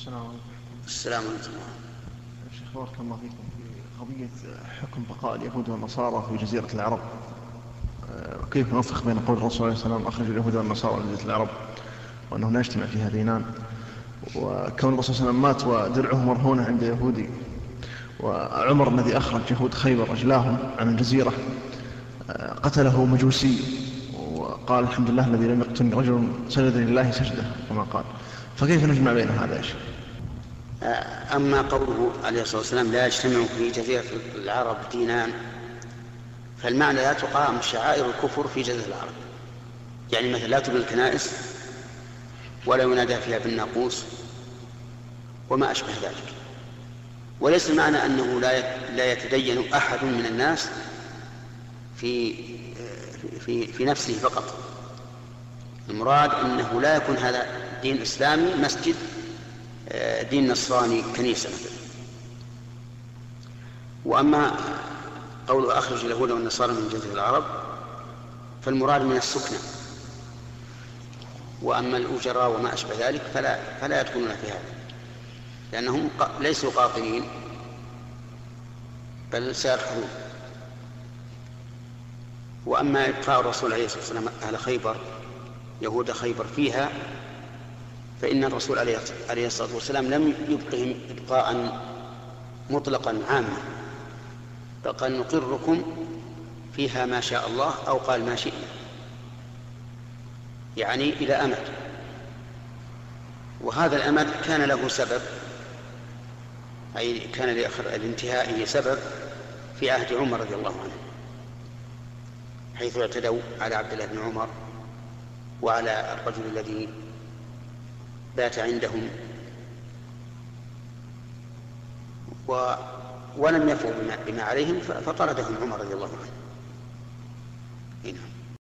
السلام عليكم. السلام عليكم. شيخ بارك الله فيكم، قضية حكم بقاء اليهود والنصارى في جزيرة العرب، كيف نفرق بين قول الرسول عليه السلام أخرج اليهود والنصارى من جزيرة العرب وأنه لا يجتمع فيها دينان، وكون الرسول صلى الله عليه وسلم مات ودرعه مرهونة عند يهودي، وعمر الذي أخرج يهود خيبر رجلاهم عن الجزيرة قتله مجوسي وقال الحمد لله الذي لم يقتلني رجل سجد لله سجده كما قال، فكيف نجمع بين هذا يا شيخ؟ أما قوله عليه الصلاة والسلام لا يجتمع في جزيرة العرب دينان، فالمعنى لا تقام شعائر الكفر في جزيرة العرب، يعني مثل لا تبنى الكنائس ولا ينادى فيها بالناقوس وما أشبه ذلك، وليس معنى أنه لا يتدين أحد من الناس في في في نفسه فقط، المراد أنه لا يكون هذا دين إسلامي مسجد، دين نصراني كنيسة مثلا. وأما قول أخرج اليهود والنصارى من جزيرة العرب فالمراد من السكنة، وأما الأجراء وما أشبه ذلك فلا يدخلون في هذا، لأنهم ليسوا قاطنين بل سيرحلون. وأما إبقاء الرسول عليه الصلاة والسلام أهل خيبر يهود خيبر فيها، فإن الرسول عليه الصلاة والسلام لم يبقهم إبقاء مطلقا عاما، فقال نقركم فيها ما شاء الله، أو قال ما شئنا، يعني إلى أمد، وهذا الأمد كان له سبب، أي كان لانتهائه سبب في عهد عمر رضي الله عنه، حيث اعتدوا على عبد الله بن عمر وعلى الرجل الذي بات عندهم ولم يفعوا بما عليهم، فطردهم عمر رضي الله عنه.